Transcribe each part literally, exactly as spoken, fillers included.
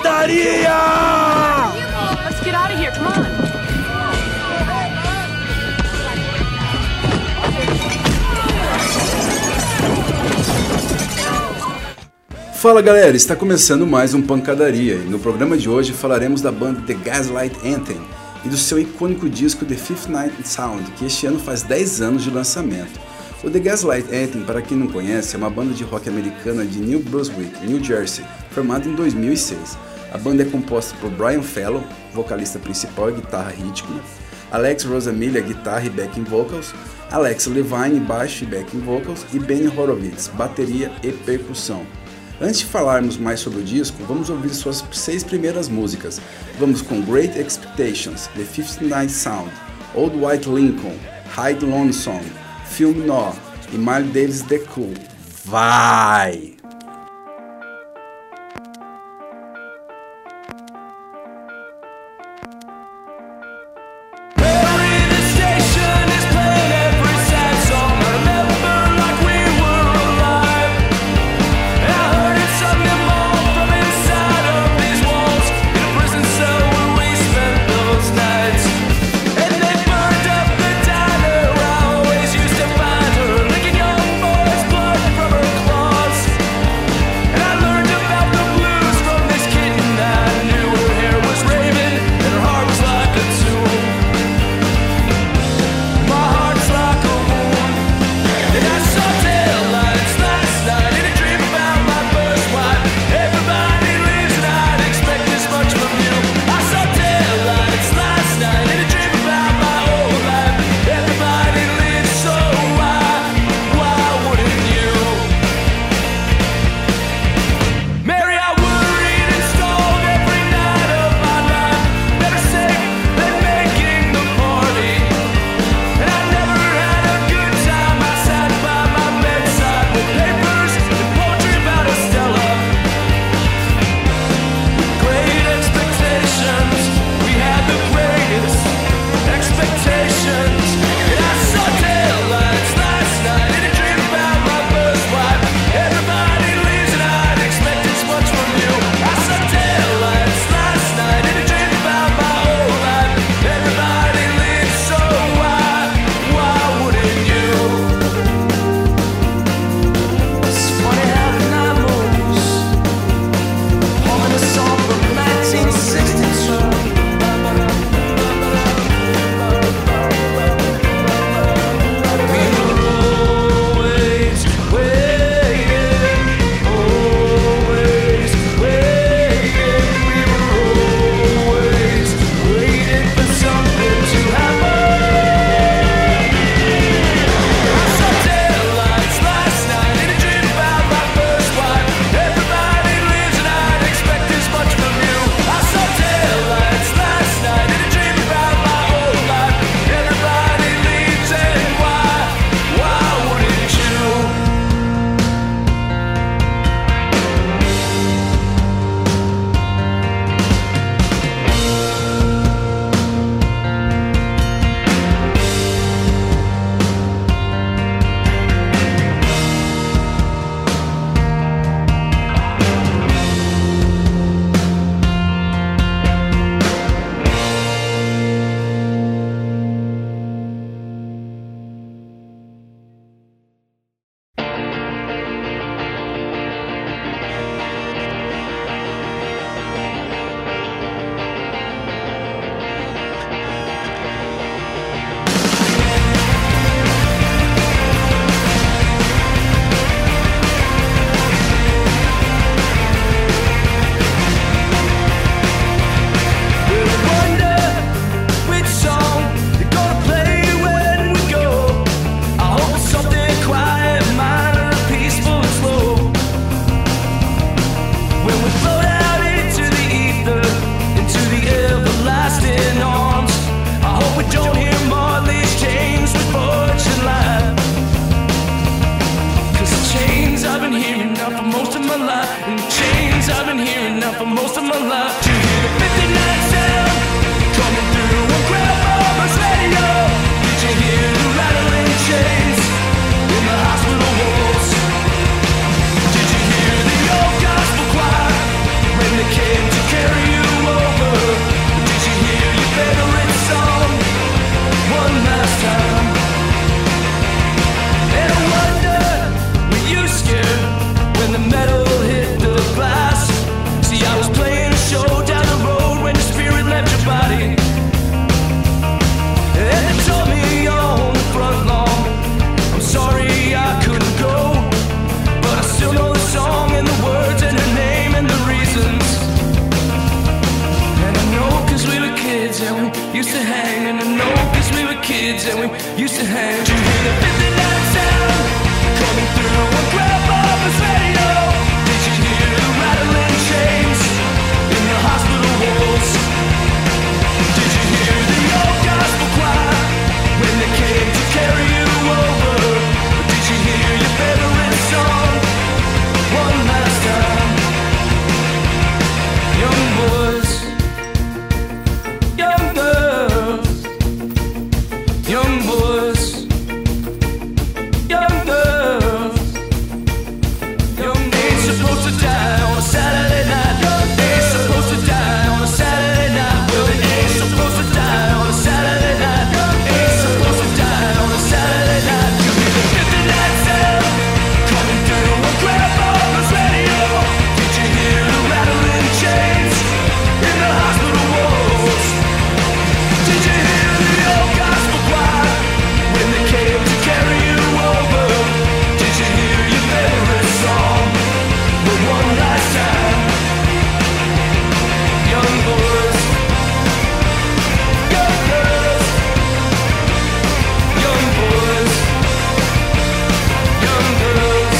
Padaria! Let's get out of here, come on! Fala galera, está começando mais um Pancadaria e no programa de hoje falaremos da banda The Gaslight Anthem e do seu icônico disco The Fifth Night Sound, que este ano faz dez anos de lançamento. O The Gaslight Anthem, para quem não conhece, é uma banda de rock americana de New Brunswick, New Jersey, formada em dois mil e seis. A banda é composta por Brian Fallon, vocalista principal e guitarra rítmica, Alex Rosamilia, guitarra e backing vocals, Alex Levine, baixo e backing vocals e Benny Horowitz, bateria e percussão. Antes de falarmos mais sobre o disco, vamos ouvir suas seis primeiras músicas. Vamos com Great Expectations, The Fifth Night Sound, Old White Lincoln, Hide Lone Song, Film Noir e Miles Davis The Cool. Vai! Came to used to hang in the know, cause we were kids and we used to hang. Did you hear the Fifth Night Sound coming through on Grandpapa's radio? Did you hear the rattling chains in the hospital walls? Did you hear the old gospel choir when they came to carry you over? Did you hear your favorite song one last time? Young boys, young girls, young boys, young girls, young ain't supposed to die on a Saturday night. Young ain't supposed to die on a Saturday night. Well, it ain't supposed to die on a Saturday night. Young ain't supposed to die on a Saturday night. You hear the Fifth Night Sound coming through on Grandpapa's radio. Did you hear the rattling chains in the hospital walls? Did you hear the old gospel choir when they came to carry you over? Did you hear your favorite song the one last time? Young boys, young girls, young boys, young girls.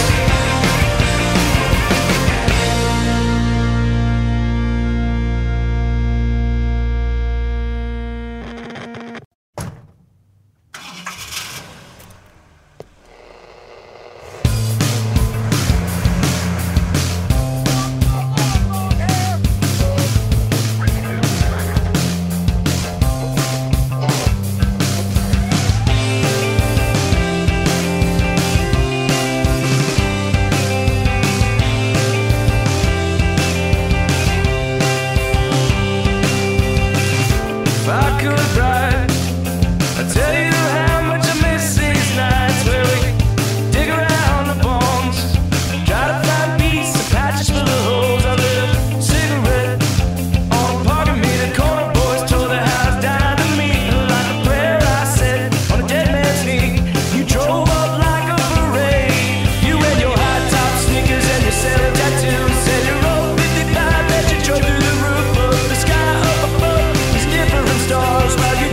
If I could write, I'd tell you how much I miss these nights where we dig around the bones, try to find peace, the patches full of holes. I lit a cigarette on a parking meter, corner boys tore their house down to me. Like a prayer I said on a dead man's knee, you drove up like a parade. You and your high top sneakers and your sailor tattoos, said you're old fifty-five, that you drove through the roof of the sky up above. Different stars like you.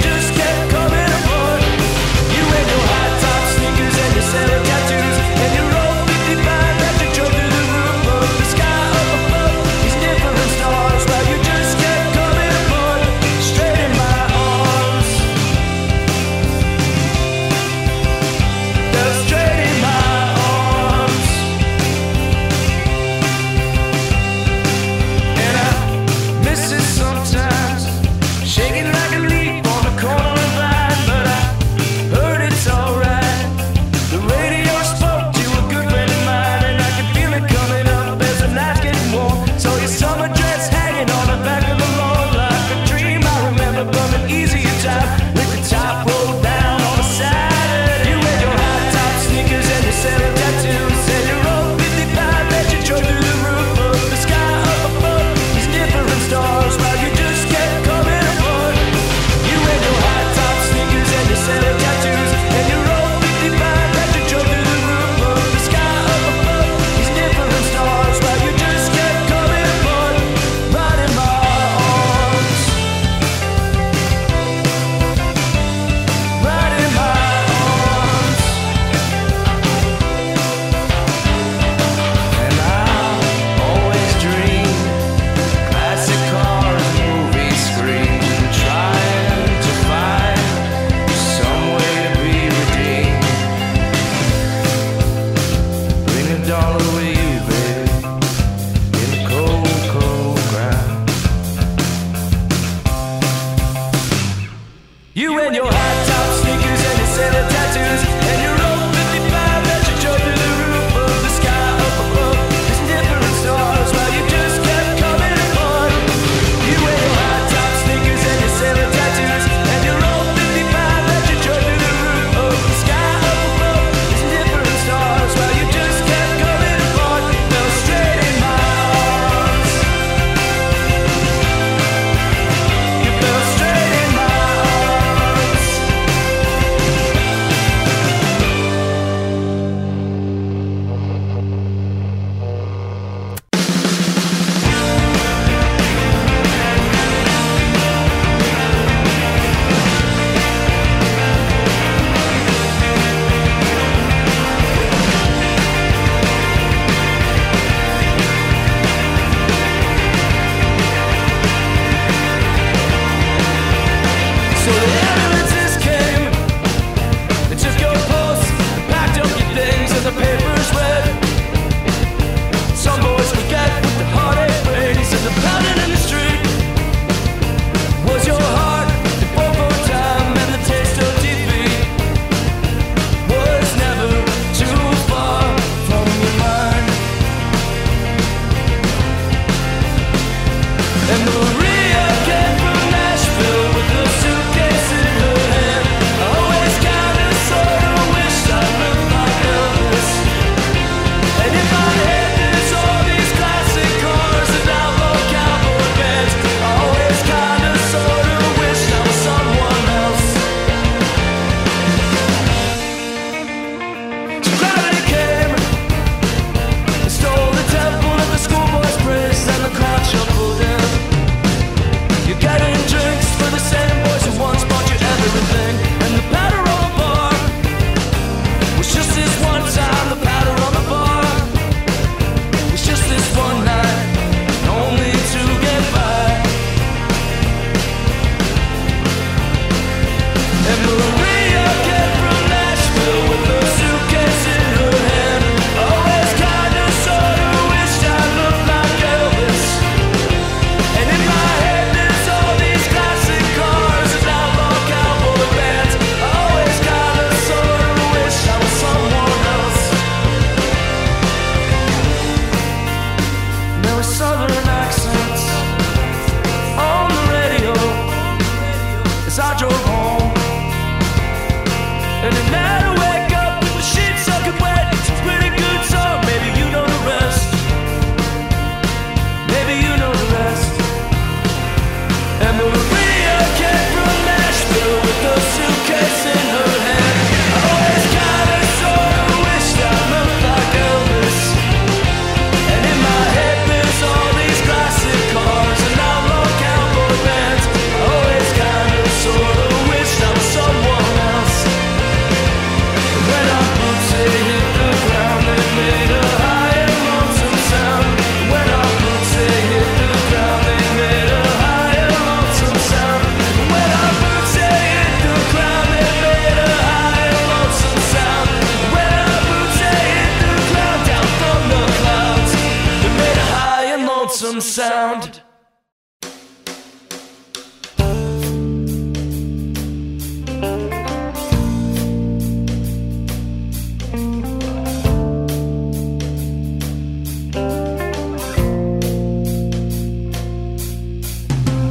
wholesome sound.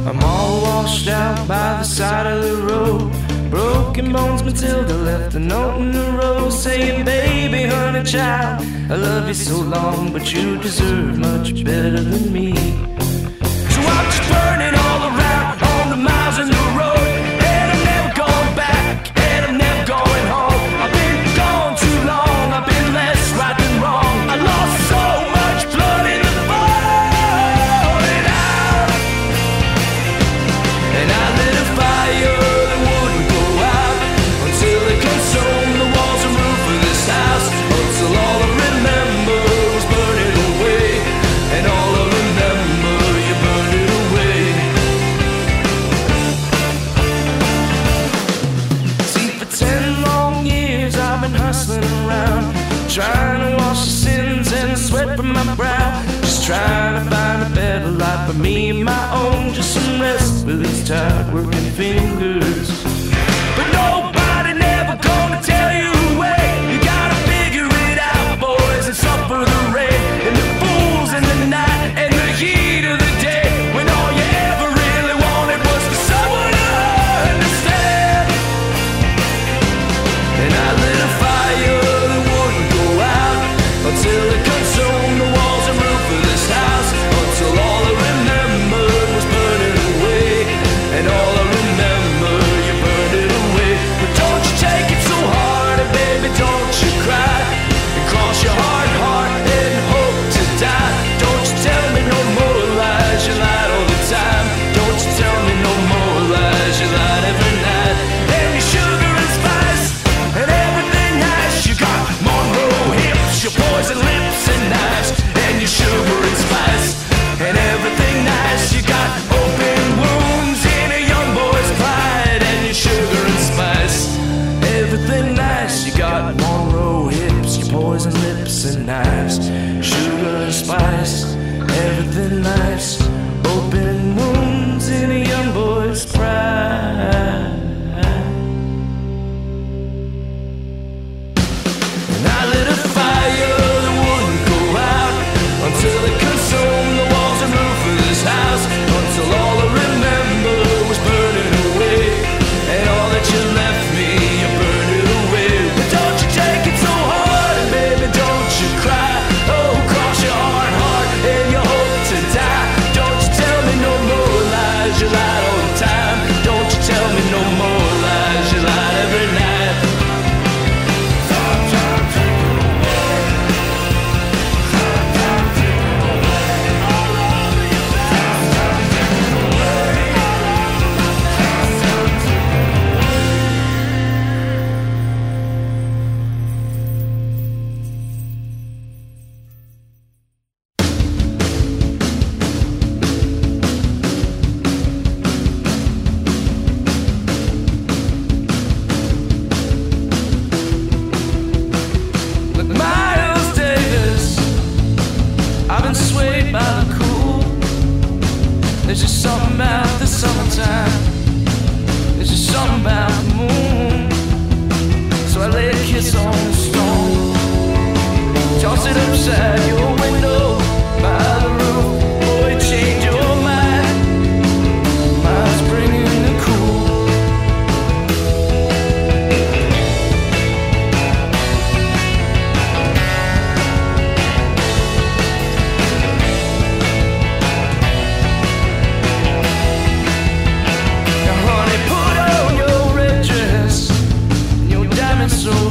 I'm all washed out by the side of the road. Broken bones, Matilda left a note in the road saying, baby, honey, child, I love you so long, but you deserve much better than me. So I'm just burning all around on the miles in the road, and I'm never going back, and I'm never going home. I've been gone too long, I've been less right than wrong. I lost so much blood in the falling out, and I lit a fire. Trying to wash the sins and the sweat from my brow, just trying to find a better life for me and my own. Just some rest with these tired working fingers. But nobody never gonna tell you the way. You gotta figure it out, boys, and suffer the rain and the fools in the night and the heat of the day, when all you ever really wanted was for someone to understand. And I lit a fire till it consumed the walls and roof of this house, until all I remembered was burning away, and all I remember you burned it away. But don't you take it so hard, and baby, don't you cry, and cross your hard heart and hope to die. Don't you tell me no more lies, you lied all the time. Don't you tell me no more lies, you lied every night. And your sugar and spice and everything nice you got, Monroe here. Your poison lips and knives, and your sugar and spice, and everything nice you got. Open wounds in a young boy's pride, and your sugar and spice, everything nice you got. Monroe hips, your poison lips and knives, sugar and spice, everything nice. Open wounds in a young boy's pride.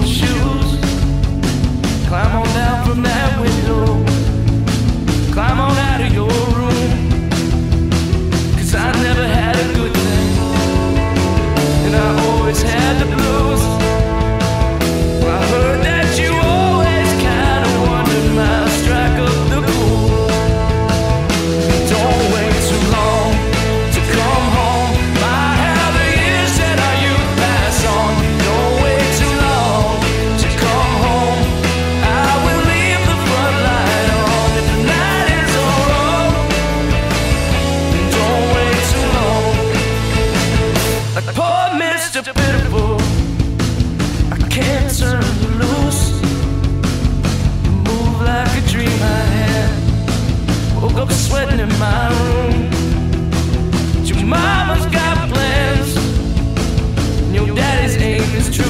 Shoes, climb on down from that window. Go sweating in my room. But your mama's got plans, and your daddy's aim is true.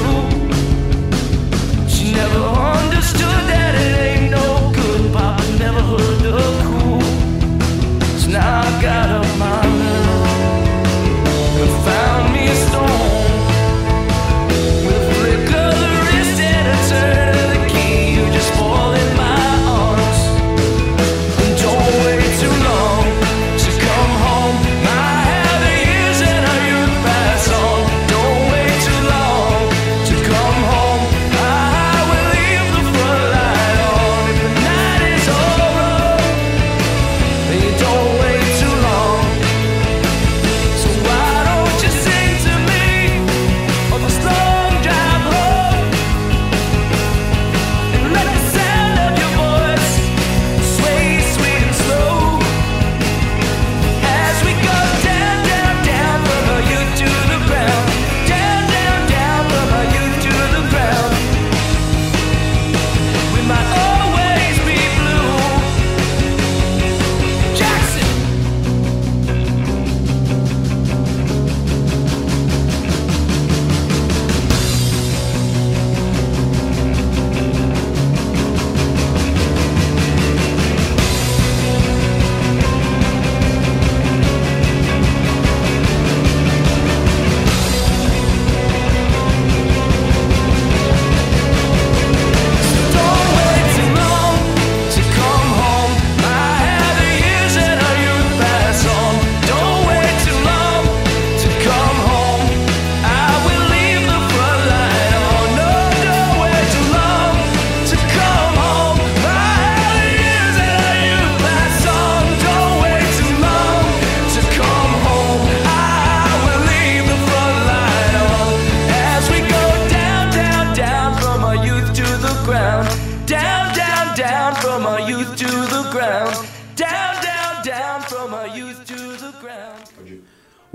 She never understood that it ain't no good. Papa never heard the cool. So now I got a mama and found me a stone.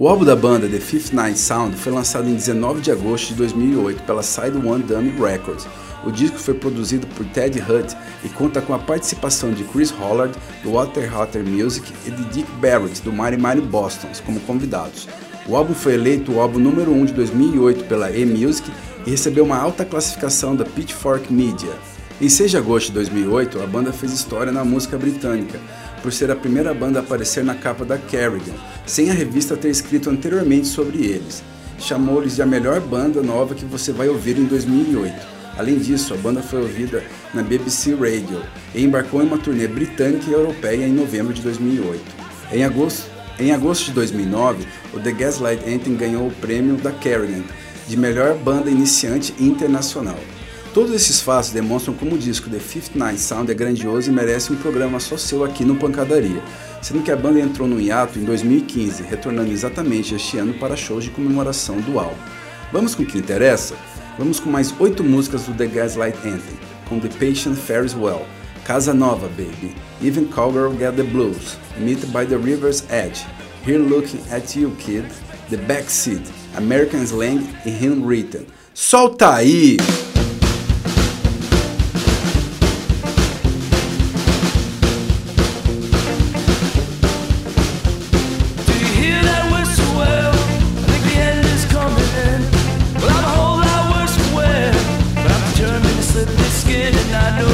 O álbum da banda The Fifth Night Sound foi lançado em dezenove de agosto de dois mil e oito pela Side One Dummy Records. O disco foi produzido por Ted Hutt e conta com a participação de Chris Hollard, do Walter Hotter Music e de Dick Barrett, do Mighty Mighty Bostons, como convidados. O álbum foi eleito o álbum número um de dois mil e oito pela E-Music e recebeu uma alta classificação da Pitchfork Media. Em seis de agosto de dois mil e oito, a banda fez história na música britânica, por ser a primeira banda a aparecer na capa da Kerrigan, sem a revista ter escrito anteriormente sobre eles. Chamou-lhes de a melhor banda nova que você vai ouvir em dois mil e oito. Além disso, a banda foi ouvida na B B C Radio e embarcou em uma turnê britânica e europeia em novembro de dois mil e oito. Em agosto, em agosto de dois mil e nove, o The Gaslight Anthem ganhou o prêmio da Kerrigan de melhor banda iniciante internacional. Todos esses fatos demonstram como o disco The Fifth Night Sound é grandioso e merece um programa só seu aqui no Pancadaria, sendo que a banda entrou no hiato em dois mil e quinze, retornando exatamente este ano para shows de comemoração do álbum. Vamos com o que interessa? Vamos com mais oito músicas do The Gaslight Anthem, com The Patient Fares Well, Casa Nova Baby, Even Cowgirl Get the Blues, Meet by the River's Edge, Here Looking at You Kid, The Backseat, American Slang e Handwritten. Solta aí! We are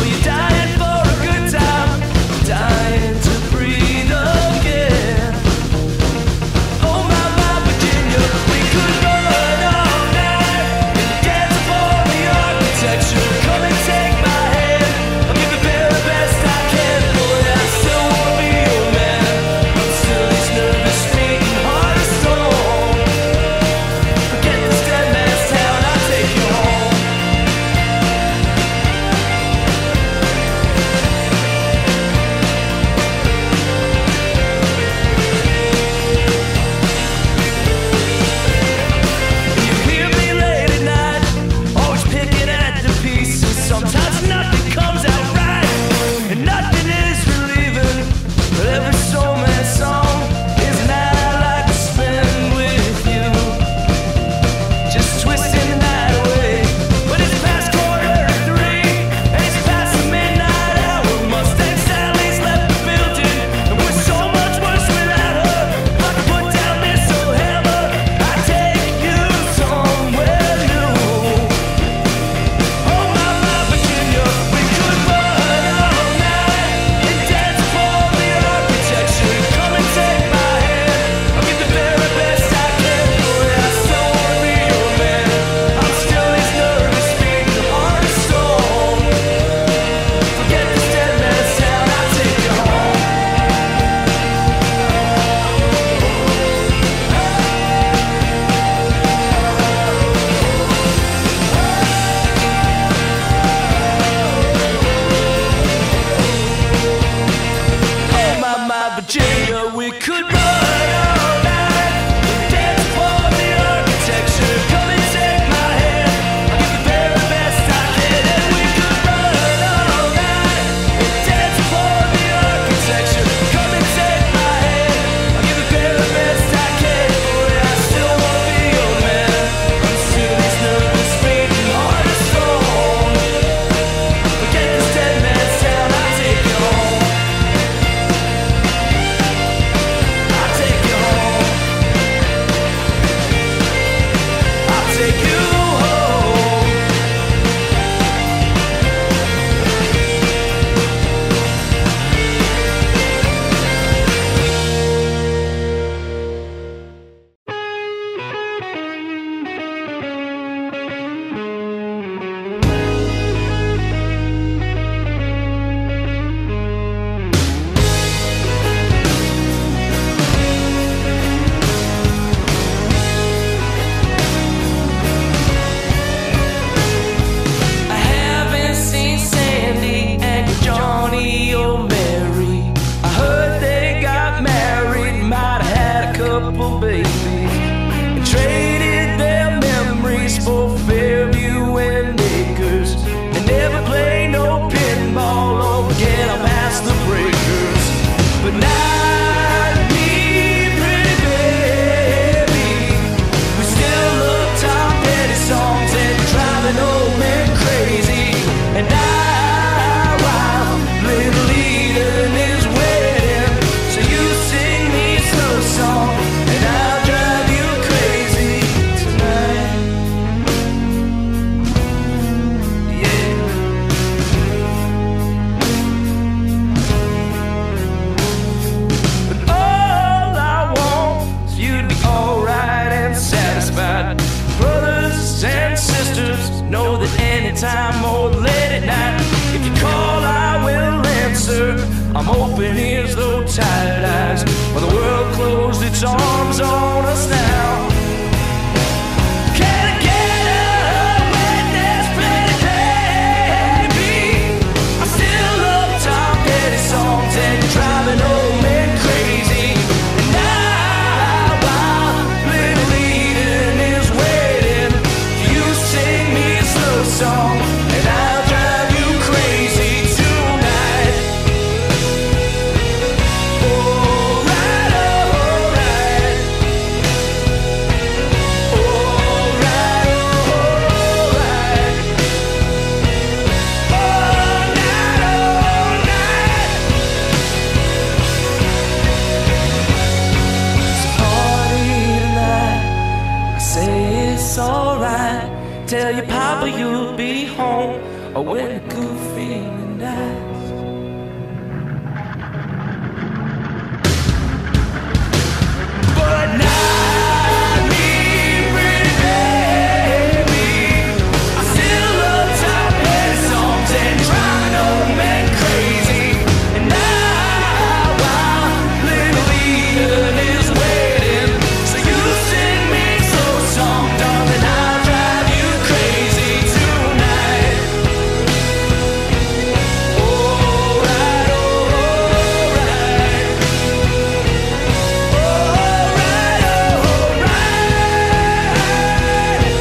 inside Virginia, we could run all night. Dance for the architecture, come and take my hand. I'll give the very best I can, and we could run all night. Dance for the architecture, come and take my hand. I'll give the very best I can, but I still won't be your man. I'm still these nervous, beating heart of stone. Forget this dead man's town, I'll take you home. Take you home. I haven't seen Sandy and Johnny or Mary. I heard they got married, might have had a couple babies, and traded their memories for Fairview and Acres. They never play no pinball or get them past the breakers. But not me, pretty baby. We still love Tom Petty songs and drive an old man crazy. And I wildly lead in his wedding. So you sing me a slow song and I'll drive you crazy tonight. Yeah. But all I want is you to be alright and satisfied. Brothers and sisters know that anytime or late at night, if you call, I will answer. I'm open ears, though tired eyes. While the world closed its arms on us now. Can I get a witness, pretty baby? I still love Tom Petty songs and driving old men crazy. And I wildly lead in his wedding. You sing me a slow song and I'll drive you crazy tonight. Alright, alright. Alright, alright. All night, all night. It's a party tonight. I say it's alright. Tell your papa you'll be home. Or when a goofy and dies. But not me, pretty baby. I still love Tom Petty songs and driving old men crazy. And I wildly believe in his waiting. So you sing me a slow song, darling. I'll drive you crazy tonight. Alright, alright. Alright, alright. Tonight, hey, for a night, tonight. And I'll drive you crazy tonight. See, I've been here for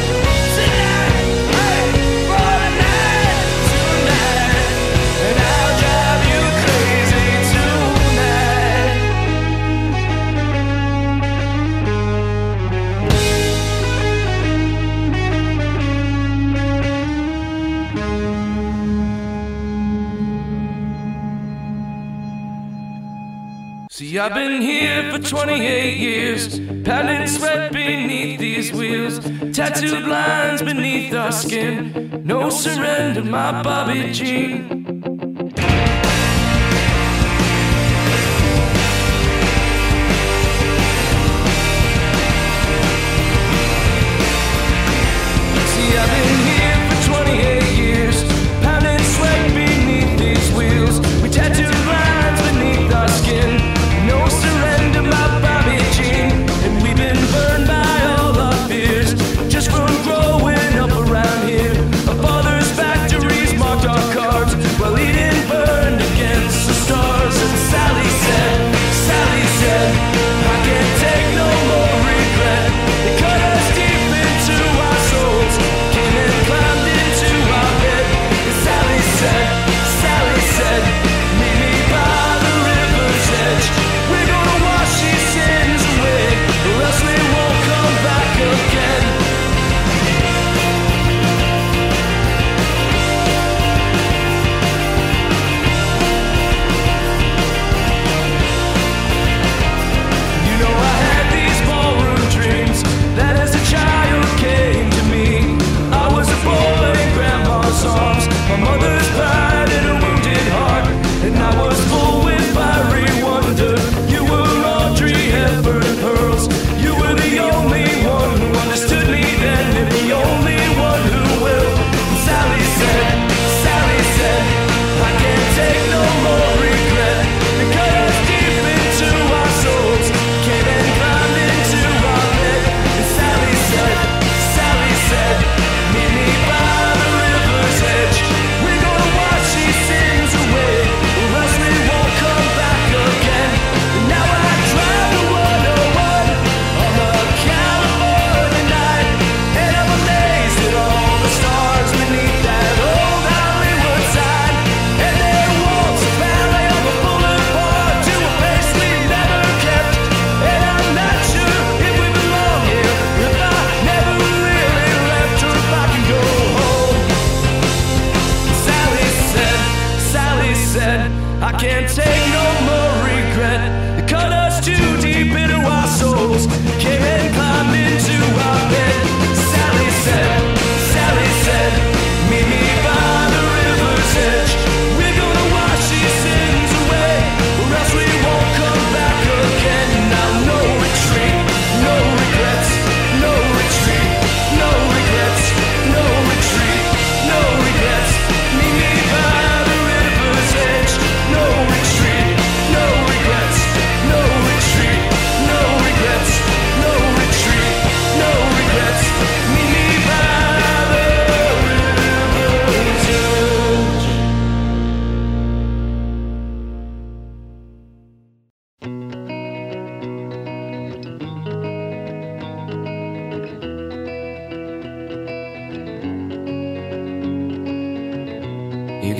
twenty-eight years, paddling sweat beneath these wheels, tattooed lines beneath our skin, no surrender, my Bobby Jean. See, I've been here for twenty-eight years, pounding sweat beneath these wheels. We tattooed lines beneath our skin, no surrender, my Bobby Jean. And we've been burned by all our fears, just from growing up around here. Our father's factories marked our cards, well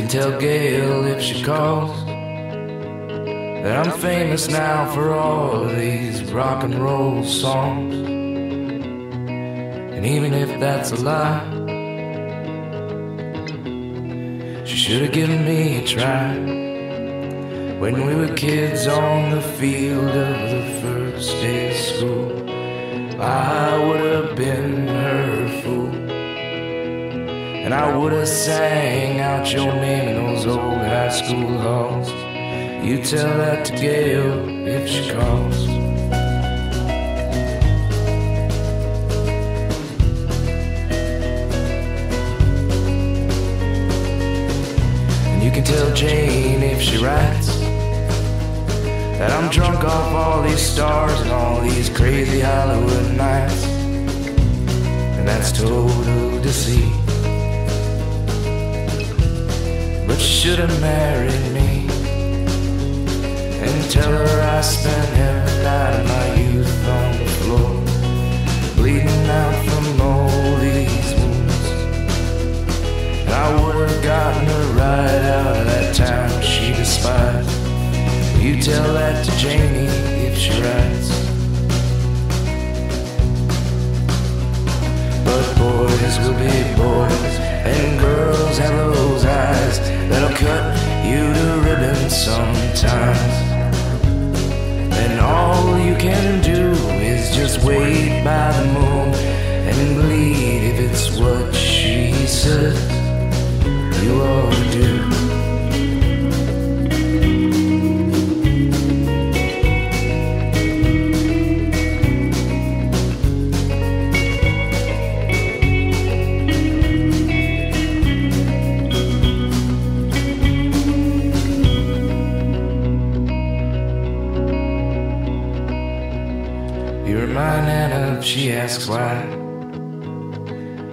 can tell Gail if she calls that I'm famous now for all of these rock and roll songs. And even if that's a lie, she should have given me a try. When we were kids on the field of the first day of school, I would have been her fool, and I would have sang out your name in those old high school halls. You tell that to Gail if she calls. And you can tell Jane if she writes that I'm drunk off all these stars and all these crazy Hollywood nights. And that's total deceit. But she should have married me, and tell her I spent every night of my youth on the floor, bleeding out from all these wounds. And I would have gotten her right out of that town she despised. You tell that to Janie if she writes. But boys will be boys, and girls have those eyes that'll cut you to ribbons sometimes. And all you can do is just wait by the moon and bleed if it's what she says you ought to do. She asks why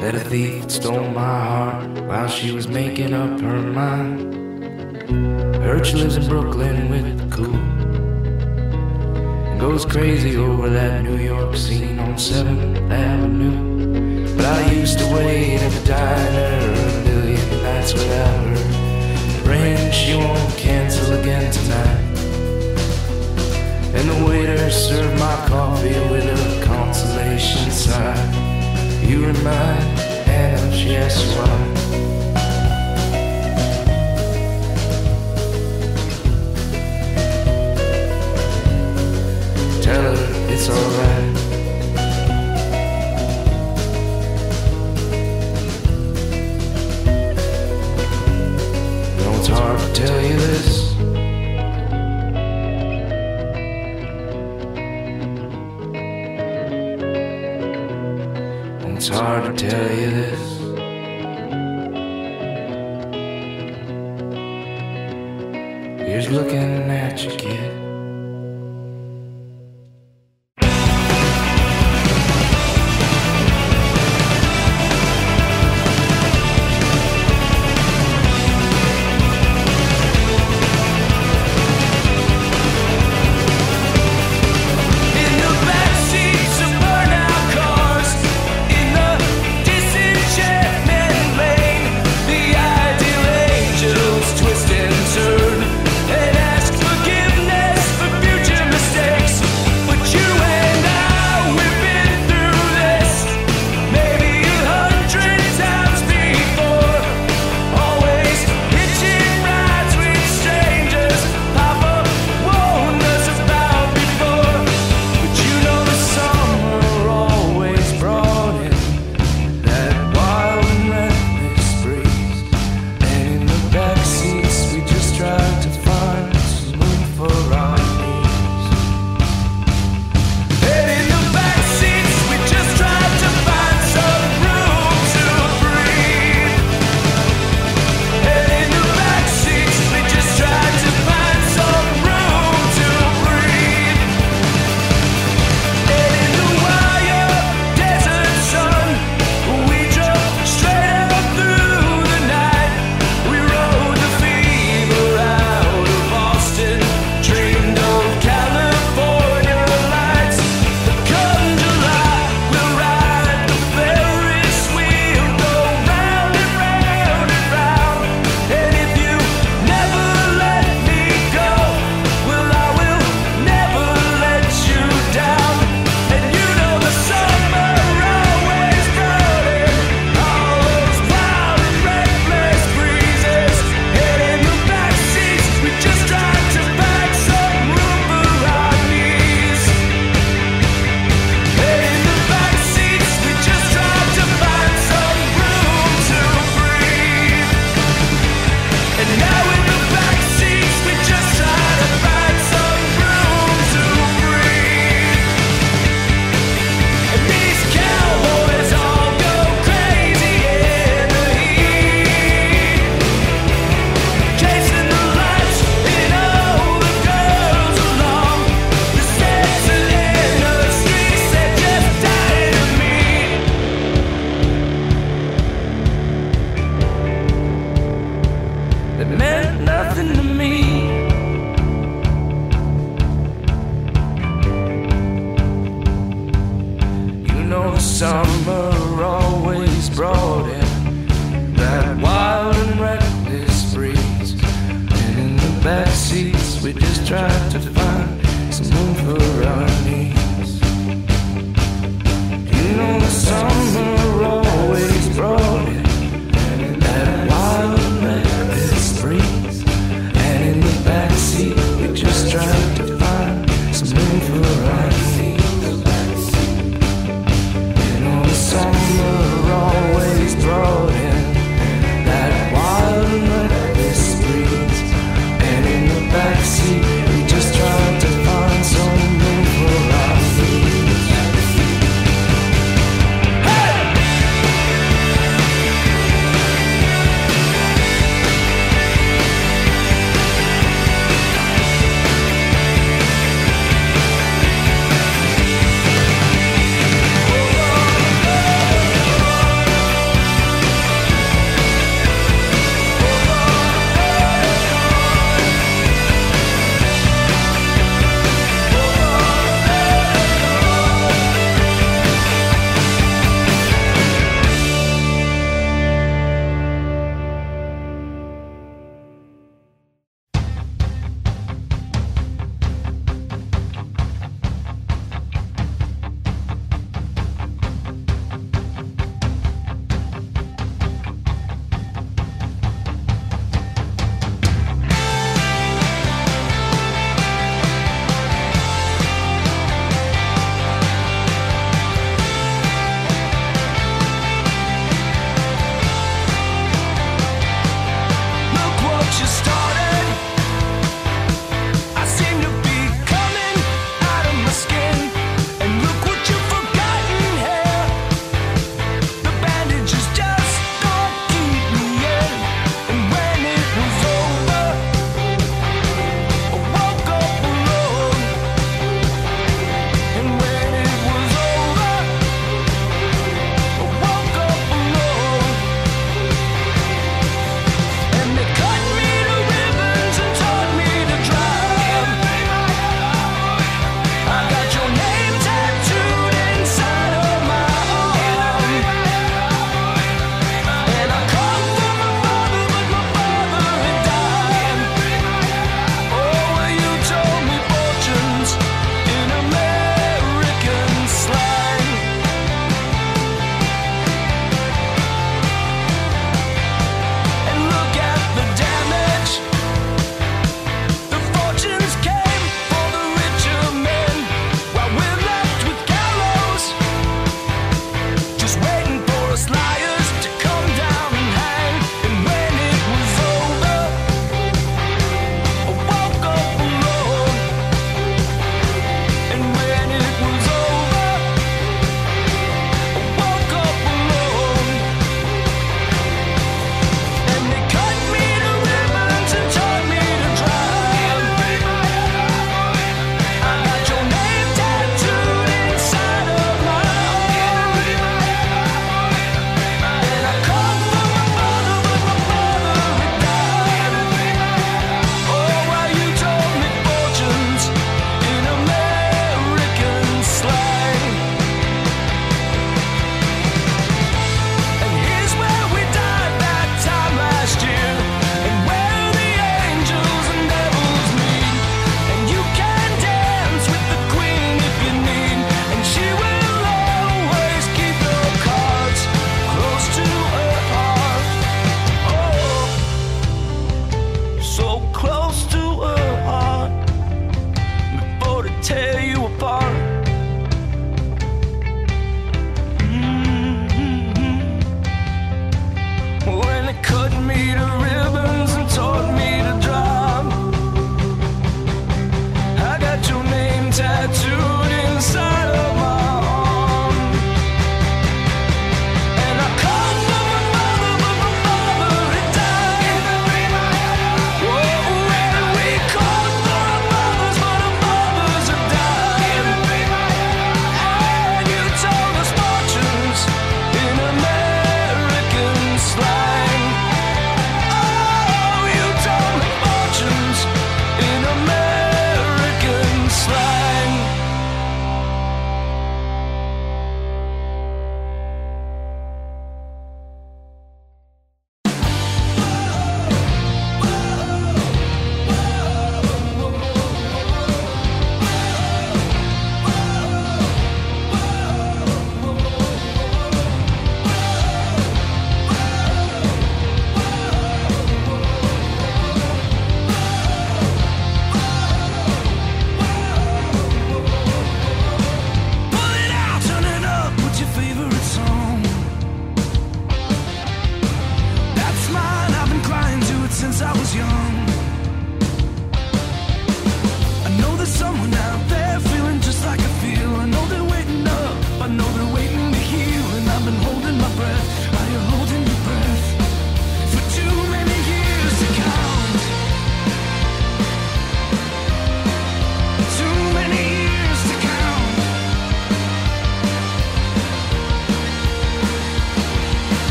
that a thief stole my heart while she was making up her mind. Her she lives in Brooklyn with the cool and goes crazy over that New York scene on seventh avenue. But I used to wait at the diner a million nights without her. Rain, she won't cancel again tonight. And the waiter served my coffee with a consolation sigh. You remind Adam, she asks why. Tell her it's alright. You know it's hard to tell you this, it's hard to tell you this. Here's looking at you, kid. Turn and ask summer always brought in that wild and reckless breeze. And in the back seats, we just tried to find some room for our knees. You know the summer always brought in that wild and reckless breeze. And in the back seat, we just tried to find some room for our knees. Summer always brought in that wild and reckless breeze, and in the backseat we just tried to find some room for our feet.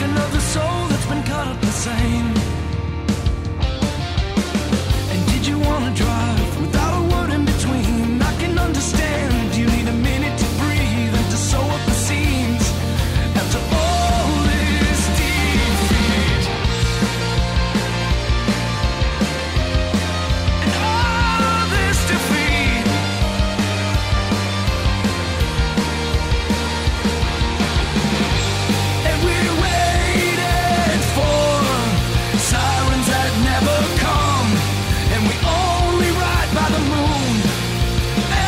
like another soul that's been caught up the same. And did you want to drive without a word in between? I can understand you need a minute to breathe and to sew up the seams after all this defeat. And all this defeat. And we waited for sirens that never come, and we only ride by the moon.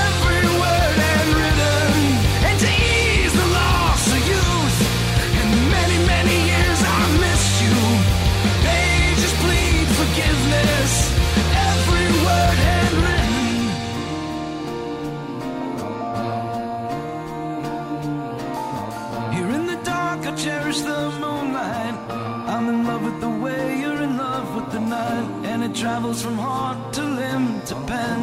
Every word handwritten, and to ease the loss of youth, and many, many years I missed you. Pages plead forgiveness, every word handwritten. Here in the dark, I cherish the moonlight. I'm in love with the way you're in love with the night, and it travels from heart to limb to pen.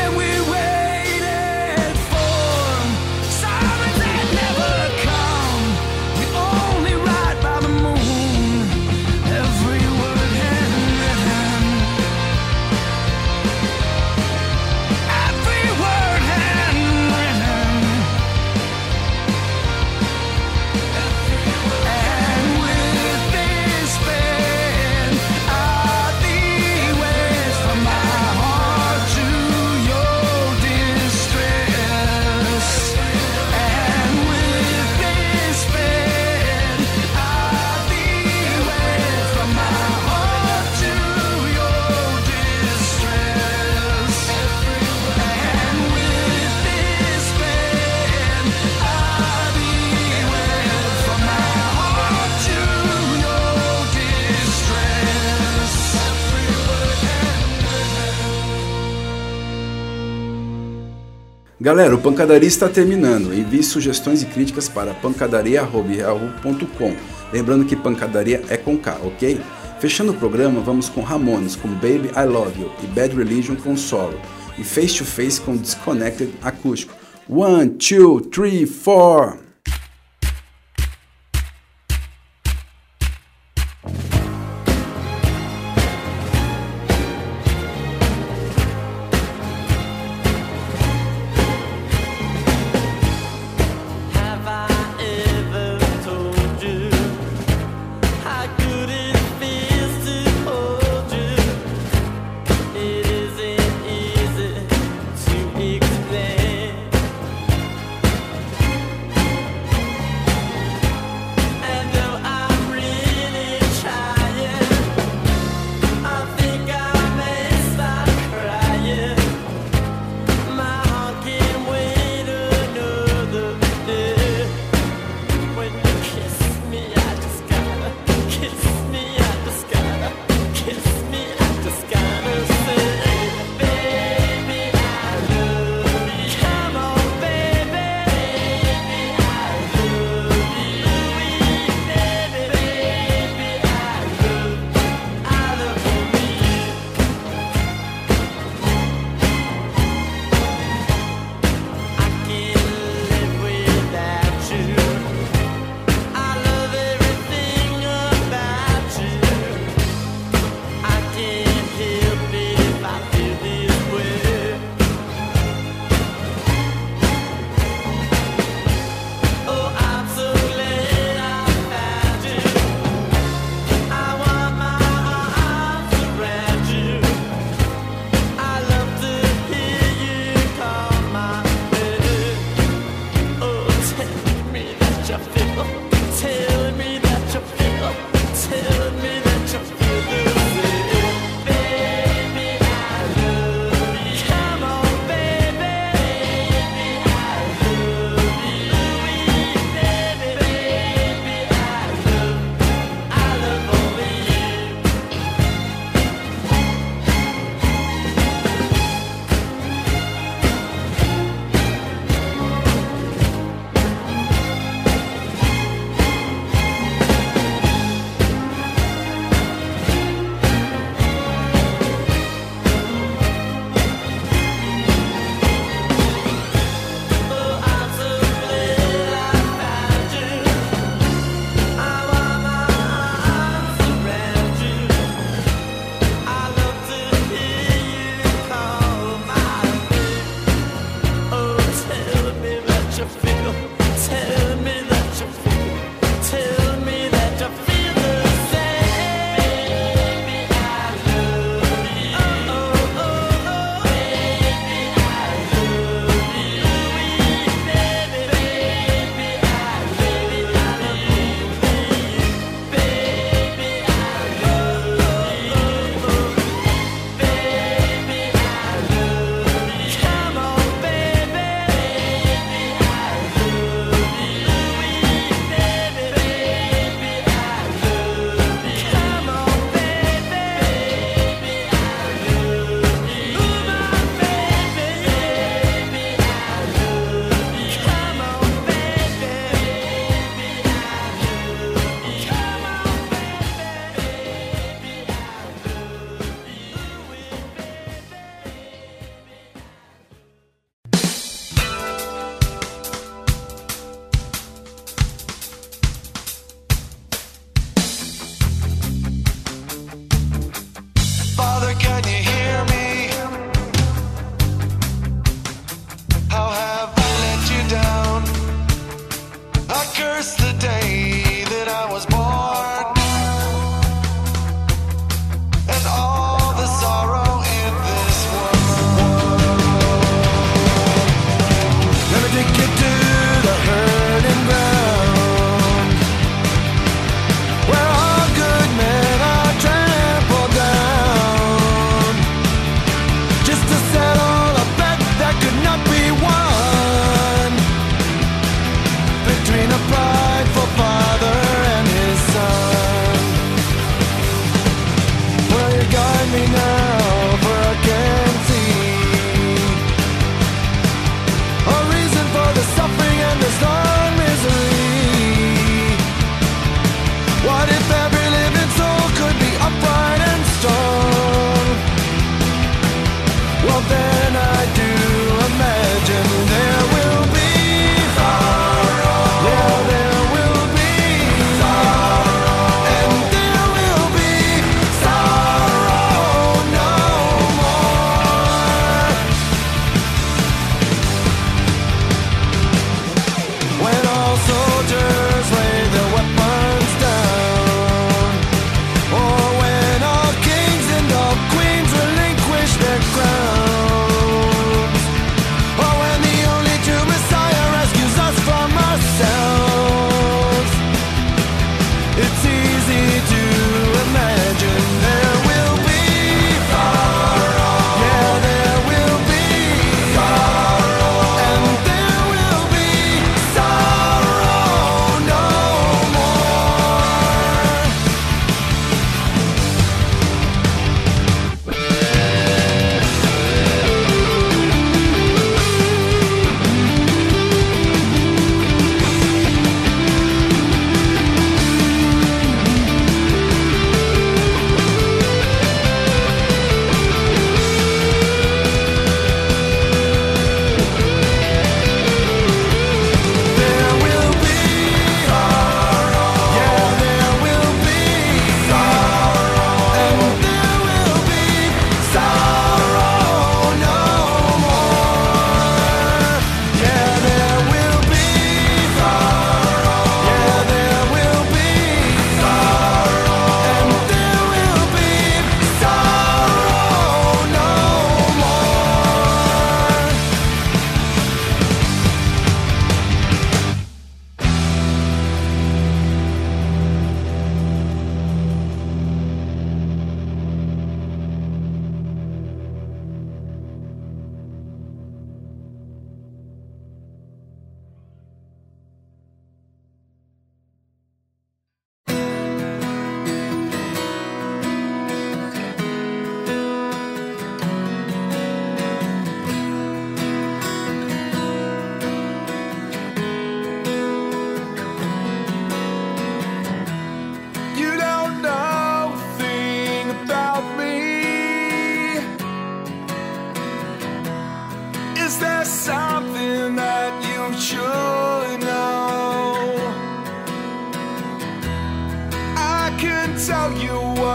And we waited for sirens that never come. We only ride by the moon. Every word handwritten. Every word handwritten. And with this pen, are the ways from my heart to your distress. And with this pen, are the ways from my heart to your distress. And with this pen, are the ways from my heart to your distress. Galera, o Pancadaria está terminando. Envie sugestões e críticas para pancadaria arroba yahoo ponto com. Lembrando que pancadaria é com K, ok? Fechando o programa, vamos com Ramones, com Baby I Love You, e Bad Religion com Solo, e Face to Face com Disconnected acústico. One, two, three, four! Have I ever told you how good it feels to hold you? It isn't easy to explain.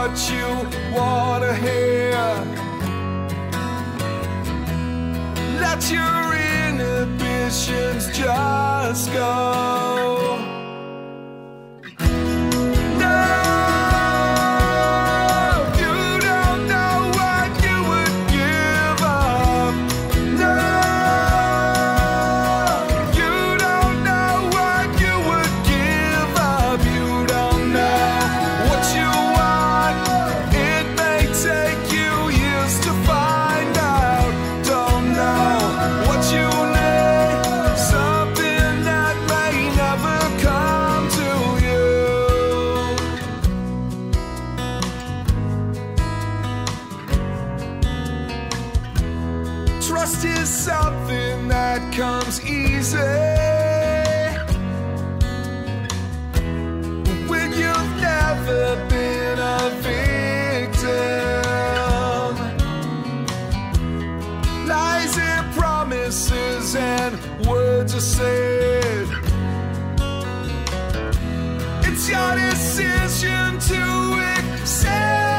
what you want to hear. Let your inhibitions just go. It's your decision to accept.